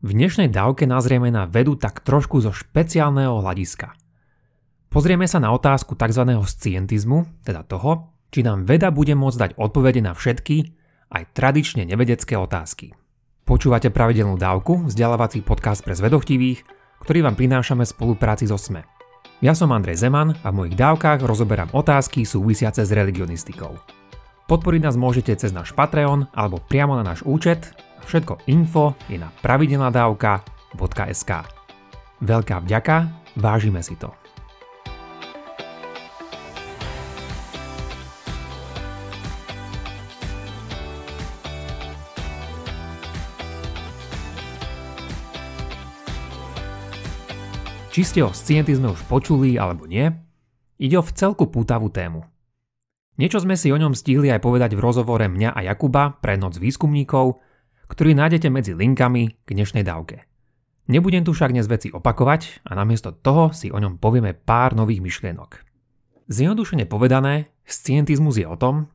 V dnešnej dávke nazrieme na vedu tak trošku zo špeciálneho hľadiska. Pozrieme sa na otázku tzv. Scientizmu, teda toho, či nám veda bude môcť dať odpovede na všetky, aj tradične nevedecké otázky. Počúvate pravidelnú dávku, vzdelávací podcast pre zvedochtivých, ktorý vám prinášame v spolupráci so SME. Ja som Andrej Zeman a v mojich dávkach rozoberám otázky súvisiace s religionistikou. Podporiť nás môžete cez náš Patreon alebo priamo na náš účet. Všetko info je na pravidelnadavka.sk. Veľká vďaka, vážime si to. Či ste o scientizme už počuli alebo nie, ide o vcelku pútavú tému. Niečo sme si o ňom stihli aj povedať v rozhovore mňa a Jakuba pre Noc výskumníkov, ktorý nájdete medzi linkami k dnešnej dávke. Nebudem tu však dnes veci opakovať a namiesto toho si o ňom povieme pár nových myšlienok. Zjednodušene povedané, scientizmus je o tom,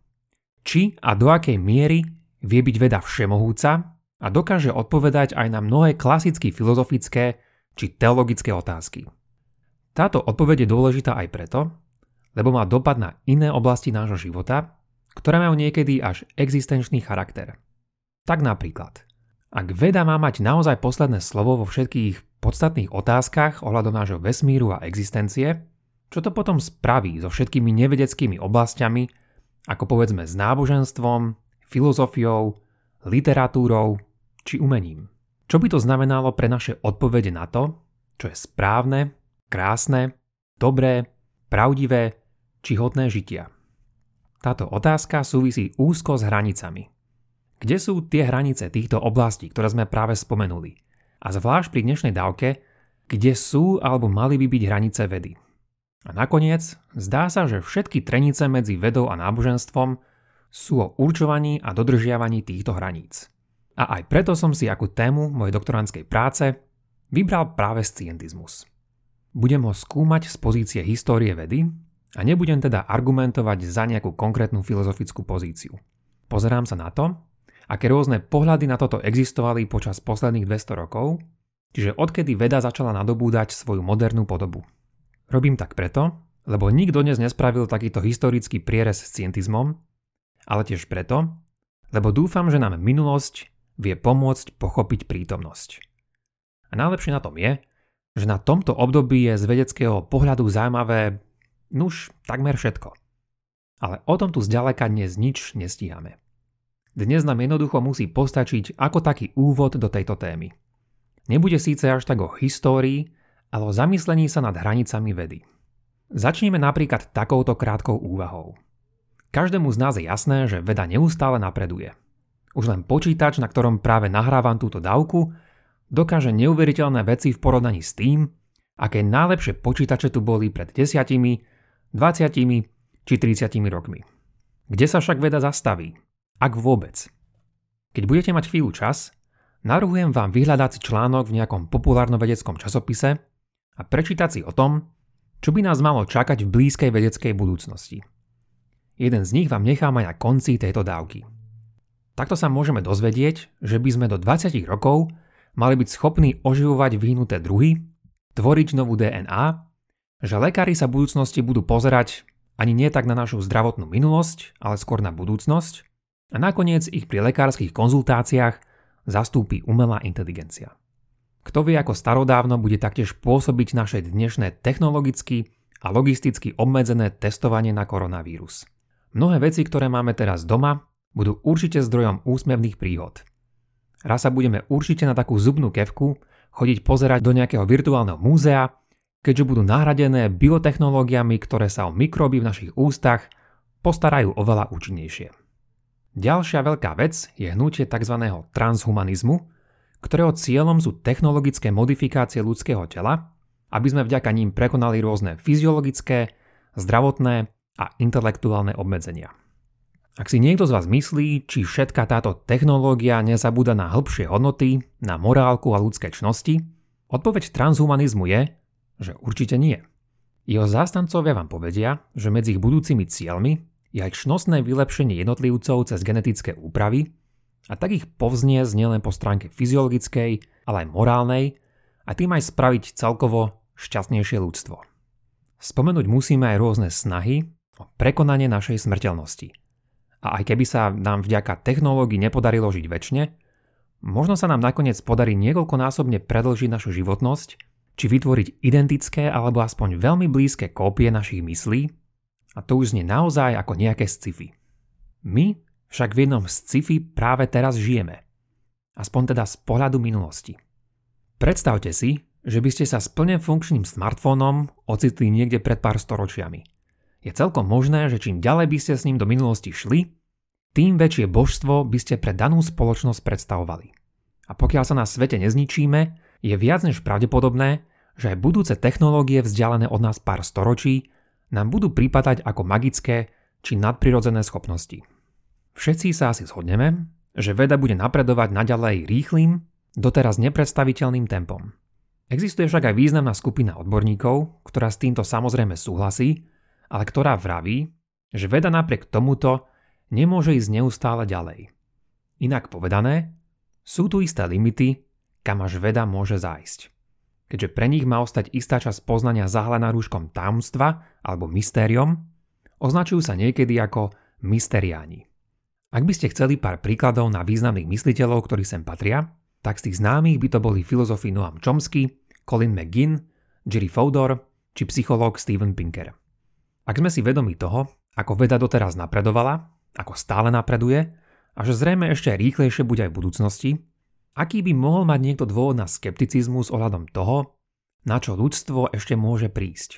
či a do akej miery vie byť veda všemohúca a dokáže odpovedať aj na mnohé klasicky filozofické či teologické otázky. Táto odpoveď je dôležitá aj preto, lebo má dopad na iné oblasti nášho života, ktoré majú niekedy až existenčný charakter. Tak napríklad, ak veda má mať naozaj posledné slovo vo všetkých podstatných otázkach ohľadom nášho vesmíru a existencie, čo to potom spraví so všetkými nevedeckými oblastiami, ako povedzme s náboženstvom, filozofiou, literatúrou či umením? Čo by to znamenalo pre naše odpovede na to, čo je správne, krásne, dobré, pravdivé či hodné žitia? Táto otázka súvisí úzko s hranicami. Kde sú tie hranice týchto oblastí, ktoré sme práve spomenuli? A zvlášť pri dnešnej dávke, kde sú alebo mali by byť hranice vedy? A nakoniec, zdá sa, že všetky trenice medzi vedou a náboženstvom sú o určovaní a dodržiavaní týchto hraníc. A aj preto som si ako tému mojej doktorandskej práce vybral práve scientizmus. Budem ho skúmať z pozície histórie vedy a nebudem teda argumentovať za nejakú konkrétnu filozofickú pozíciu. Pozerám sa na to, aké rôzne pohľady na toto existovali počas posledných 200 rokov, čiže odkedy veda začala nadobúdať svoju modernú podobu. Robím tak preto, lebo nikto dnes nespravil takýto historický prierez s scientizmom, ale tiež preto, lebo dúfam, že nám minulosť vie pomôcť pochopiť prítomnosť. A najlepšie na tom je, že na tomto období je z vedeckého pohľadu zaujímavé nuž takmer všetko. Ale o tom tu zďaleka dnes nič nestíhame. Dnes nám jednoducho musí postačiť ako taký úvod do tejto témy. Nebude síce až tak o histórii, ale o zamyslení sa nad hranicami vedy. Začneme napríklad takouto krátkou úvahou. Každému z nás je jasné, že veda neustále napreduje. Už len počítač, na ktorom práve nahrávam túto dávku, dokáže neuveriteľné veci v porovnaní s tým, aké najlepšie počítače tu boli pred 10, 20 či 30 rokmi. Kde sa však veda zastaví? Ak vôbec. Keď budete mať chvíľu čas, navrhujem vám vyhľadať si článok v nejakom populárnovedeckom časopise a prečítať si o tom, čo by nás malo čakať v blízkej vedeckej budúcnosti. Jeden z nich vám nechám aj na konci tejto dávky. Takto sa môžeme dozvedieť, že by sme do 20 rokov mali byť schopní oživovať vyhnuté druhy, tvoriť novú DNA, že lekári sa v budúcnosti budú pozerať ani nie tak na našu zdravotnú minulosť, ale skôr na budúcnosť, a nakoniec ich pri lekárskych konzultáciách zastúpi umelá inteligencia. Kto vie, ako starodávno bude taktiež pôsobiť naše dnešné technologicky a logisticky obmedzené testovanie na koronavírus. Mnohé veci, ktoré máme teraz doma, budú určite zdrojom úsmevných príhod. Raz sa budeme určite na takú zubnú kevku chodiť pozerať do nejakého virtuálneho múzea, keďže budú nahradené biotechnológiami, ktoré sa o mikróby v našich ústach postarajú oveľa účinnejšie. Ďalšia veľká vec je hnutie tzv. Transhumanizmu, ktorého cieľom sú technologické modifikácie ľudského tela, aby sme vďaka ním prekonali rôzne fyziologické, zdravotné a intelektuálne obmedzenia. Ak si niekto z vás myslí, či všetka táto technológia nezabúda na hĺbšie hodnoty, na morálku a ľudské čnosti, odpoveď transhumanizmu je, že určite nie. Jeho zástancovia vám povedia, že medzi ich budúcimi cieľmi je aj čnostné vylepšenie jednotlivcov cez genetické úpravy a tak ich povzniesť nielen po stránke fyziologickej, ale aj morálnej a tým aj spraviť celkovo šťastnejšie ľudstvo. Spomenúť musíme aj rôzne snahy o prekonanie našej smrteľnosti. A aj keby sa nám vďaka technológii nepodarilo žiť večne, možno sa nám nakoniec podarí niekoľkonásobne predĺžiť našu životnosť, či vytvoriť identické alebo aspoň veľmi blízke kópie našich myslí, a to už znie naozaj ako nejaké sci-fi. My však v jednom z sci-fi práve teraz žijeme. Aspoň teda z pohľadu minulosti. Predstavte si, že by ste sa s plne funkčným smartfónom ocitli niekde pred pár storočiami. Je celkom možné, že čím ďalej by ste s ním do minulosti šli, tým väčšie božstvo by ste pre danú spoločnosť predstavovali. A pokiaľ sa na svete nezničíme, je viac než pravdepodobné, že aj budúce technológie vzdialené od nás pár storočí nám budú pripadať ako magické či nadprirodzené schopnosti. Všetci sa asi zhodneme, že veda bude napredovať naďalej rýchlým, doteraz nepredstaviteľným tempom. Existuje však aj významná skupina odborníkov, ktorá s týmto samozrejme súhlasí, ale ktorá vraví, že veda napriek tomuto nemôže ísť neustále ďalej. Inak povedané, sú tu isté limity, kam až veda môže zájsť. Keďže pre nich má ostať istá časť poznania zahalená rúškom tajomstva alebo mystériom, označujú sa niekedy ako mysteriáni. Ak by ste chceli pár príkladov na významných mysliteľov, ktorí sem patria, tak z tých známych by to boli filozofi Noam Chomsky, Colin McGinn, Jerry Fodor či psychológ Steven Pinker. Ak sme si vedomi toho, ako veda doteraz napredovala, ako stále napreduje a že zrejme ešte rýchlejšie bude aj v budúcnosti, aký by mohol mať niekto dôvod na skepticizmus ohľadom toho, na čo ľudstvo ešte môže prísť.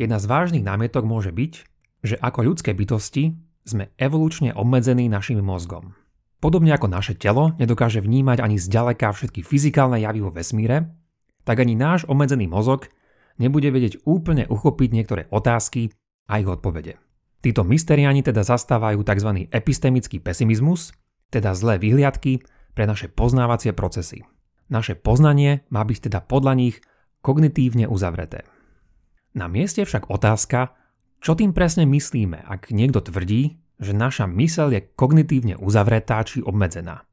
Jedna z vážnych námietok môže byť, že ako ľudské bytosti sme evolučne obmedzení našim mozgom. Podobne ako naše telo nedokáže vnímať ani zďaleka všetky fyzikálne javy vo vesmíre, tak ani náš obmedzený mozog nebude vedieť úplne uchopiť niektoré otázky a ich odpovede. Títo mysteriáni teda zastávajú tzv. Epistemický pesimizmus, teda zlé vyhliadky pre naše poznávacie procesy. Naše poznanie má byť teda podľa nich kognitívne uzavreté. Na mieste však otázka, čo tým presne myslíme, ak niekto tvrdí, že naša myseľ je kognitívne uzavretá či obmedzená.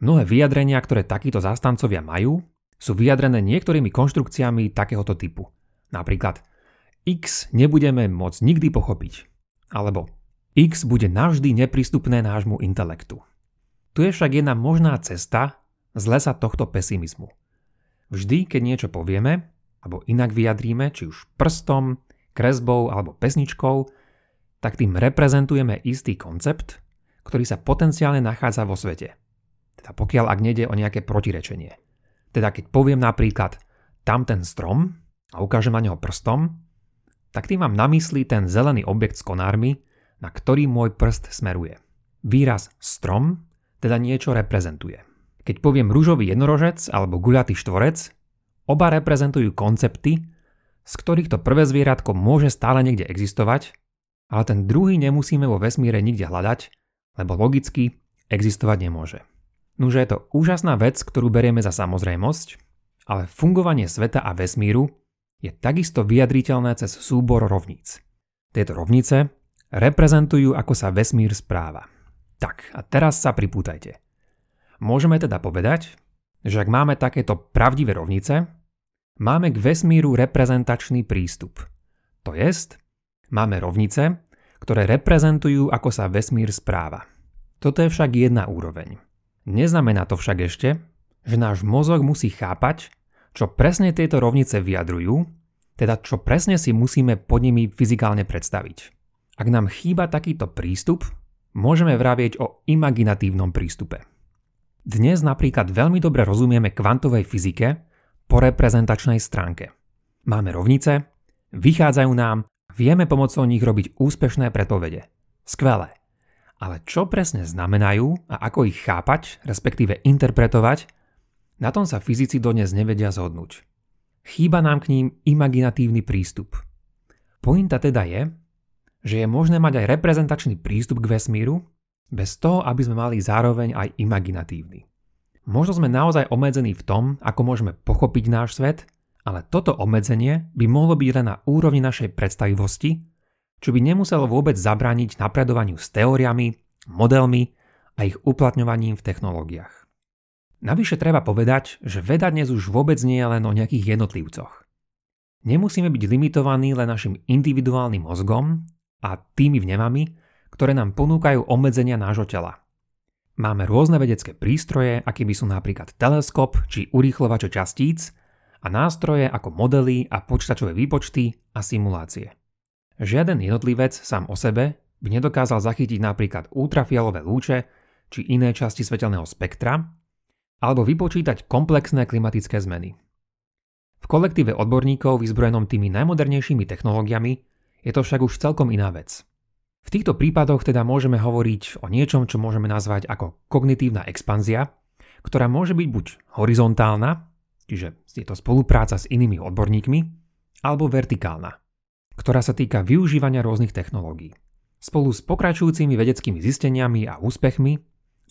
Mnohé vyjadrenia, ktoré takíto zástancovia majú, sú vyjadrené niektorými konštrukciami takéhoto typu. Napríklad, X nebudeme môcť nikdy pochopiť, alebo X bude navždy neprístupné nášmu intelektu. Tu je však jedna možná cesta z lesa tohto pesimizmu. Vždy, keď niečo povieme, alebo inak vyjadríme, či už prstom, kresbou alebo pesničkou, tak tým reprezentujeme istý koncept, ktorý sa potenciálne nachádza vo svete. Teda pokiaľ ak nejde o nejaké protirečenie. Teda keď poviem napríklad tamten strom a ukážem na neho prstom, tak tým mám na mysli ten zelený objekt s konármi, na ktorý môj prst smeruje. Výraz strom teda niečo reprezentuje. Keď poviem ružový jednorožec alebo guľatý štvorec, oba reprezentujú koncepty, z ktorých to prvé zvieratko môže stále niekde existovať, ale ten druhý nemusíme vo vesmíre nikde hľadať, lebo logicky existovať nemôže. Nuže je to úžasná vec, ktorú berieme za samozrejmosť, ale fungovanie sveta a vesmíru je takisto vyjadriteľné cez súbor rovníc. Tieto rovnice reprezentujú, ako sa vesmír správa. Tak, a teraz sa pripútajte. Môžeme teda povedať, že ak máme takéto pravdivé rovnice, máme k vesmíru reprezentačný prístup. To jest, máme rovnice, ktoré reprezentujú, ako sa vesmír správa. Toto je však jedna úroveň. Neznamená to však ešte, že náš mozog musí chápať, čo presne tieto rovnice vyjadrujú, teda čo presne si musíme pod nimi fyzikálne predstaviť. Ak nám chýba takýto prístup, môžeme vravieť o imaginatívnom prístupe. Dnes napríklad veľmi dobre rozumieme kvantovej fyzike po reprezentačnej stránke. Máme rovnice, vychádzajú nám, vieme pomocou nich robiť úspešné predpovede. Skvelé. Ale čo presne znamenajú a ako ich chápať, respektíve interpretovať, na tom sa fyzici dodnes nevedia zhodnúť. Chýba nám k ním imaginatívny prístup. Pointa teda je, že je možné mať aj reprezentačný prístup k vesmíru, bez toho, aby sme mali zároveň aj imaginatívny. Možno sme naozaj obmedzení v tom, ako môžeme pochopiť náš svet, ale toto obmedzenie by mohlo byť len na úrovni našej predstavivosti, čo by nemuselo vôbec zabrániť napredovaniu s teóriami, modelmi a ich uplatňovaním v technológiách. Navyše treba povedať, že veda dnes už vôbec nie je len o nejakých jednotlivcoch. Nemusíme byť limitovaní len našim individuálnym mozgom a tými vnevami, ktoré nám ponúkajú obmedzenia nášho tela. Máme rôzne vedecké prístroje, akými sú napríklad teleskop či urýchlovače častíc a nástroje ako modely a počítačové výpočty a simulácie. Žiaden jednotlivec sám o sebe by nedokázal zachytiť napríklad ultrafialové lúče či iné časti svetelného spektra alebo vypočítať komplexné klimatické zmeny. V kolektíve odborníkov vyzbrojenom tými najmodernejšími technológiami je to však už celkom iná vec. V týchto prípadoch teda môžeme hovoriť o niečom, čo môžeme nazvať ako kognitívna expanzia, ktorá môže byť buď horizontálna, čiže je to spolupráca s inými odborníkmi, alebo vertikálna, ktorá sa týka využívania rôznych technológií. Spolu s pokračujúcimi vedeckými zisteniami a úspechmi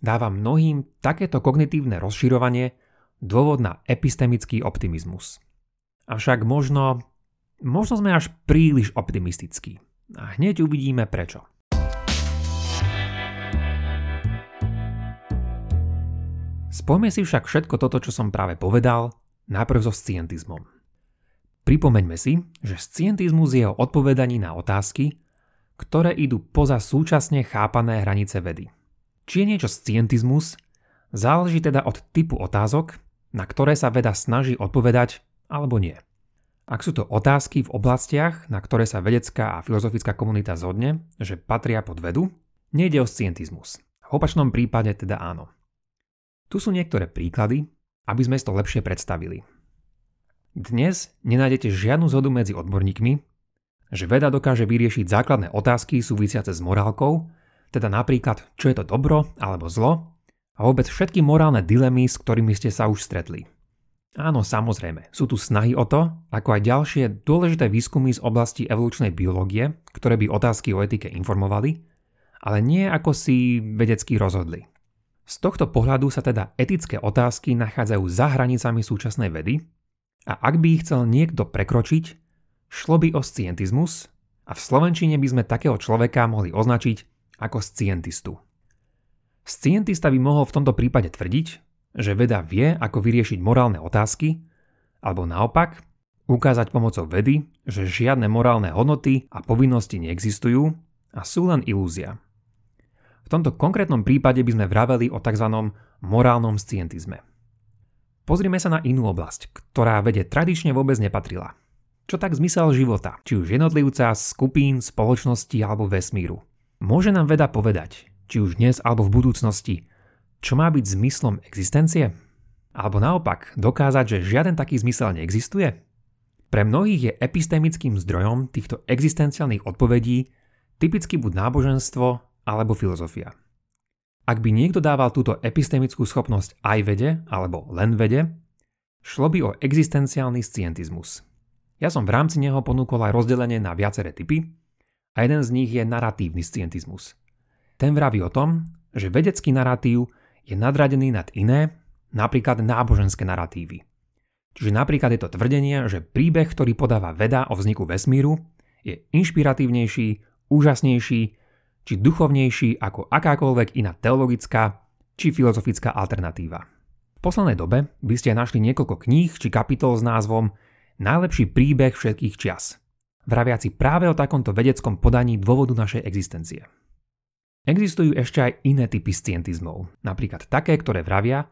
dáva mnohým takéto kognitívne rozširovanie dôvod na epistemický optimizmus. Avšak možno sme až príliš optimistickí. A hneď uvidíme prečo. Spojme si však všetko toto, čo som práve povedal, najprv so scientizmom. Pripomeňme si, že scientizmus je o odpovedaní na otázky, ktoré idú poza súčasne chápané hranice vedy. Či je niečo scientizmus, záleží teda od typu otázok, na ktoré sa veda snaží odpovedať, alebo nie. Ak sú to otázky v oblastiach, na ktoré sa vedecká a filozofická komunita zhodne, že patria pod vedu, nejde o scientizmus. V opačnom prípade teda áno. Tu sú niektoré príklady, aby sme si to lepšie predstavili. Dnes nenájdete žiadnu zhodu medzi odborníkmi, že veda dokáže vyriešiť základné otázky súvisiace s morálkou, teda napríklad, čo je to dobro alebo zlo, a vôbec všetky morálne dilemy, s ktorými ste sa už stretli. Áno, samozrejme, sú tu snahy o to, ako aj ďalšie dôležité výskumy z oblasti evolučnej biológie, ktoré by otázky o etike informovali, ale nie ako si vedecky rozhodli. Z tohto pohľadu sa teda etické otázky nachádzajú za hranicami súčasnej vedy a ak by ich chcel niekto prekročiť, šlo by o scientizmus a v slovenčine by sme takého človeka mohli označiť ako scientistu. Scientista by mohol v tomto prípade tvrdiť, že veda vie, ako vyriešiť morálne otázky, alebo naopak, ukázať pomocou vedy, že žiadne morálne hodnoty a povinnosti neexistujú a sú len ilúzia. V tomto konkrétnom prípade by sme vraveli o tzv. Morálnom scientizme. Pozrime sa na inú oblasť, ktorá vede tradične vôbec nepatrila. Čo tak zmysel života, či už jednotlivca, skupín, spoločnosti alebo vesmíru. Môže nám veda povedať, či už dnes alebo v budúcnosti, čo má byť zmyslom existencie? Alebo naopak, dokázať, že žiaden taký zmysel neexistuje? Pre mnohých je epistemickým zdrojom týchto existenciálnych odpovedí typicky buď náboženstvo alebo filozofia. Ak by niekto dával túto epistemickú schopnosť aj vede alebo len vede, šlo by o existenciálny scientizmus. Ja som v rámci neho ponúkol aj rozdelenie na viaceré typy a jeden z nich je naratívny scientizmus. Ten vraví o tom, že vedecký naratív je nadradený nad iné, napríklad náboženské naratívy. Čiže napríklad je to tvrdenie, že príbeh, ktorý podáva veda o vzniku vesmíru, je inšpiratívnejší, úžasnejší či duchovnejší ako akákoľvek iná teologická či filozofická alternatíva. V poslednej dobe by ste našli niekoľko kníh či kapitol s názvom Najlepší príbeh všetkých čias, vraviaci práve o takomto vedeckom podaní dôvodu našej existencie. Existujú ešte aj iné typy scientizmov, napríklad také, ktoré vravia,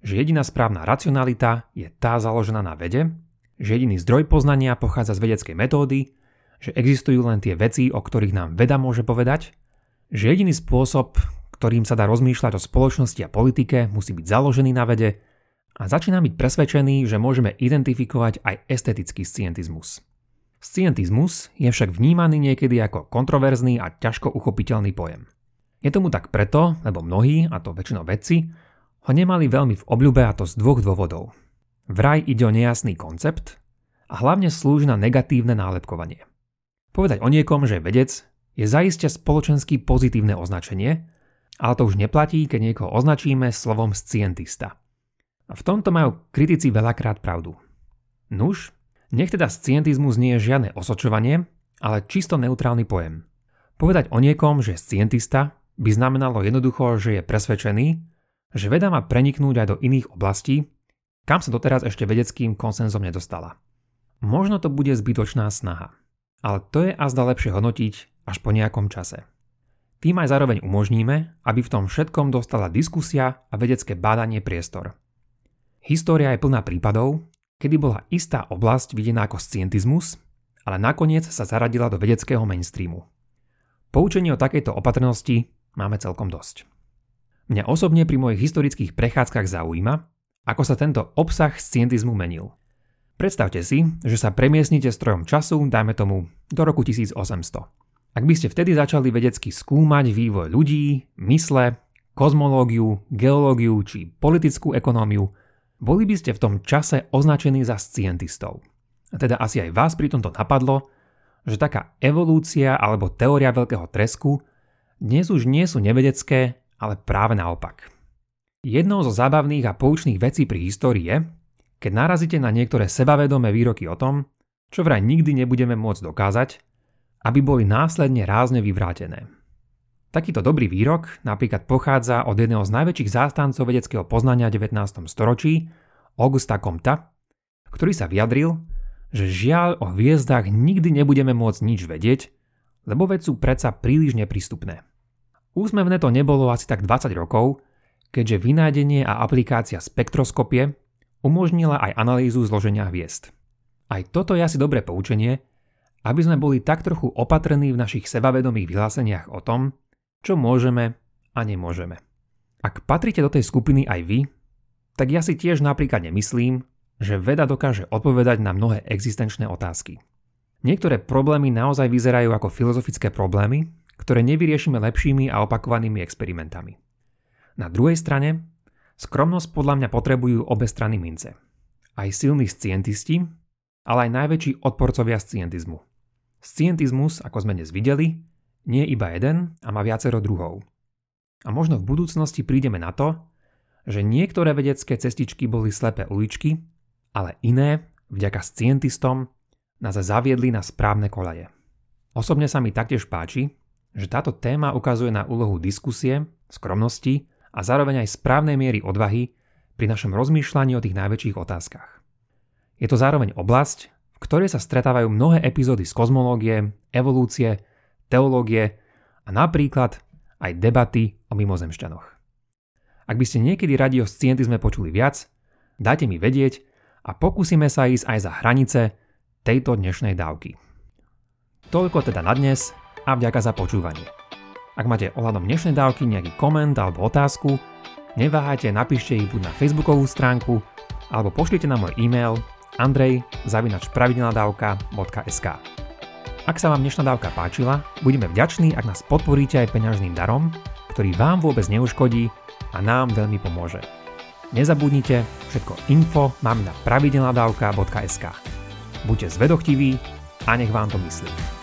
že jediná správna racionalita je tá založená na vede, že jediný zdroj poznania pochádza z vedeckej metódy, že existujú len tie veci, o ktorých nám veda môže povedať, že jediný spôsob, ktorým sa dá rozmýšľať o spoločnosti a politike, musí byť založený na vede a začína byť presvedčený, že môžeme identifikovať aj estetický scientizmus. Scientizmus je však vnímaný niekedy ako kontroverzný a ťažko uchopiteľný pojem. Je tomu tak preto, lebo mnohí, a to väčšinou vedci, ho nemali veľmi v obľúbe a to z dvoch dôvodov. Vraj ide o nejasný koncept a hlavne slúži na negatívne nálepkovanie. Povedať o niekom, že je vedec, je zaiste spoločensky pozitívne označenie, ale to už neplatí, keď niekoho označíme slovom scientista. A v tomto majú kritici veľakrát pravdu. Nuž, nech teda scientizmus nie je žiadne osočovanie, ale čisto neutrálny pojem. Povedať o niekom, že je scientista, by znamenalo jednoducho, že je presvedčený, že veda má preniknúť aj do iných oblastí, kam sa doteraz ešte vedeckým konsenzom nedostala. Možno to bude zbytočná snaha, ale to je azda lepšie hodnotiť až po nejakom čase. Tým aj zároveň umožníme, aby v tom všetkom dostala diskusia a vedecké bádanie priestor. História je plná prípadov, kedy bola istá oblasť videná ako scientizmus, ale nakoniec sa zaradila do vedeckého mainstreamu. Poučenie o takejto opatrnosti máme celkom dosť. Mňa osobne pri mojich historických prechádzkach zaujíma, ako sa tento obsah scientizmu menil. Predstavte si, že sa premiestnite strojom času, dajme tomu, do roku 1800. Ak by ste vtedy začali vedecky skúmať vývoj ľudí, mysle, kozmológiu, geológiu či politickú ekonómiu, boli by ste v tom čase označení za scientistov. A teda asi aj vás pri tomto napadlo, že taká evolúcia alebo teória veľkého tresku dnes už nie sú nevedecké, ale práve naopak. Jednou zo zábavných a poučných vecí pri histórii je, keď narazíte na niektoré sebavedomé výroky o tom, čo vraj nikdy nebudeme môcť dokázať, aby boli následne rázne vyvrátené. Takýto dobrý výrok napríklad pochádza od jedného z najväčších zástancov vedeckého poznania v 19. storočí, Augusta Comta, ktorý sa vyjadril, že žiaľ o hviezdách nikdy nebudeme môcť nič vedieť, lebo veď sú predsa príliš neprístupné. Úsmevné to nebolo asi tak 20 rokov, keďže vynájdenie a aplikácia spektroskopie umožnila aj analýzu zloženia hviezd. Aj toto je asi dobré poučenie, aby sme boli tak trochu opatrní v našich sebavedomých vyhláseniach o tom, čo môžeme a nemôžeme. Ak patrite do tej skupiny aj vy, tak ja si tiež napríklad nemyslím, že veda dokáže odpovedať na mnohé existenčné otázky. Niektoré problémy naozaj vyzerajú ako filozofické problémy, ktoré nevyriešime lepšími a opakovanými experimentami. Na druhej strane, skromnosť podľa mňa potrebujú obe strany mince. Aj silní scientisti, ale aj najväčší odporcovia scientizmu. Scientizmus, ako sme dnes videli, nie je iba jeden a má viacero druhov. A možno v budúcnosti prídeme na to, že niektoré vedecké cestičky boli slepé uličky, ale iné, vďaka scientistom, nás zaviedli na správne kolaje. Osobne sa mi taktiež páči, že táto téma ukazuje na úlohu diskusie, skromnosti a zároveň aj správnej miery odvahy pri našom rozmýšľaní o tých najväčších otázkach. Je to zároveň oblasť, v ktorej sa stretávajú mnohé epizódy z kozmológie, evolúcie, teológie a napríklad aj debaty o mimozemšťanoch. Ak by ste niekedy radi o scientizme počuli viac, dajte mi vedieť a pokúsime sa ísť aj za hranice tejto dnešnej dávky. Toľko teda na dnes a vďaka za počúvanie. Ak máte ohľadom dnešnej dávky nejaký koment alebo otázku, neváhajte, napíšte ich buď na facebookovú stránku alebo pošlite na môj e-mail andrej@pravidelnadavka.sk. Ak sa vám dnešná dávka páčila, budeme vďační, ak nás podporíte aj peňažným darom, ktorý vám vôbec neuškodí a nám veľmi pomôže. Nezabudnite, všetko info máme na pravidelnadavka.sk. Buďte zvedochtiví a nech vám to myslí.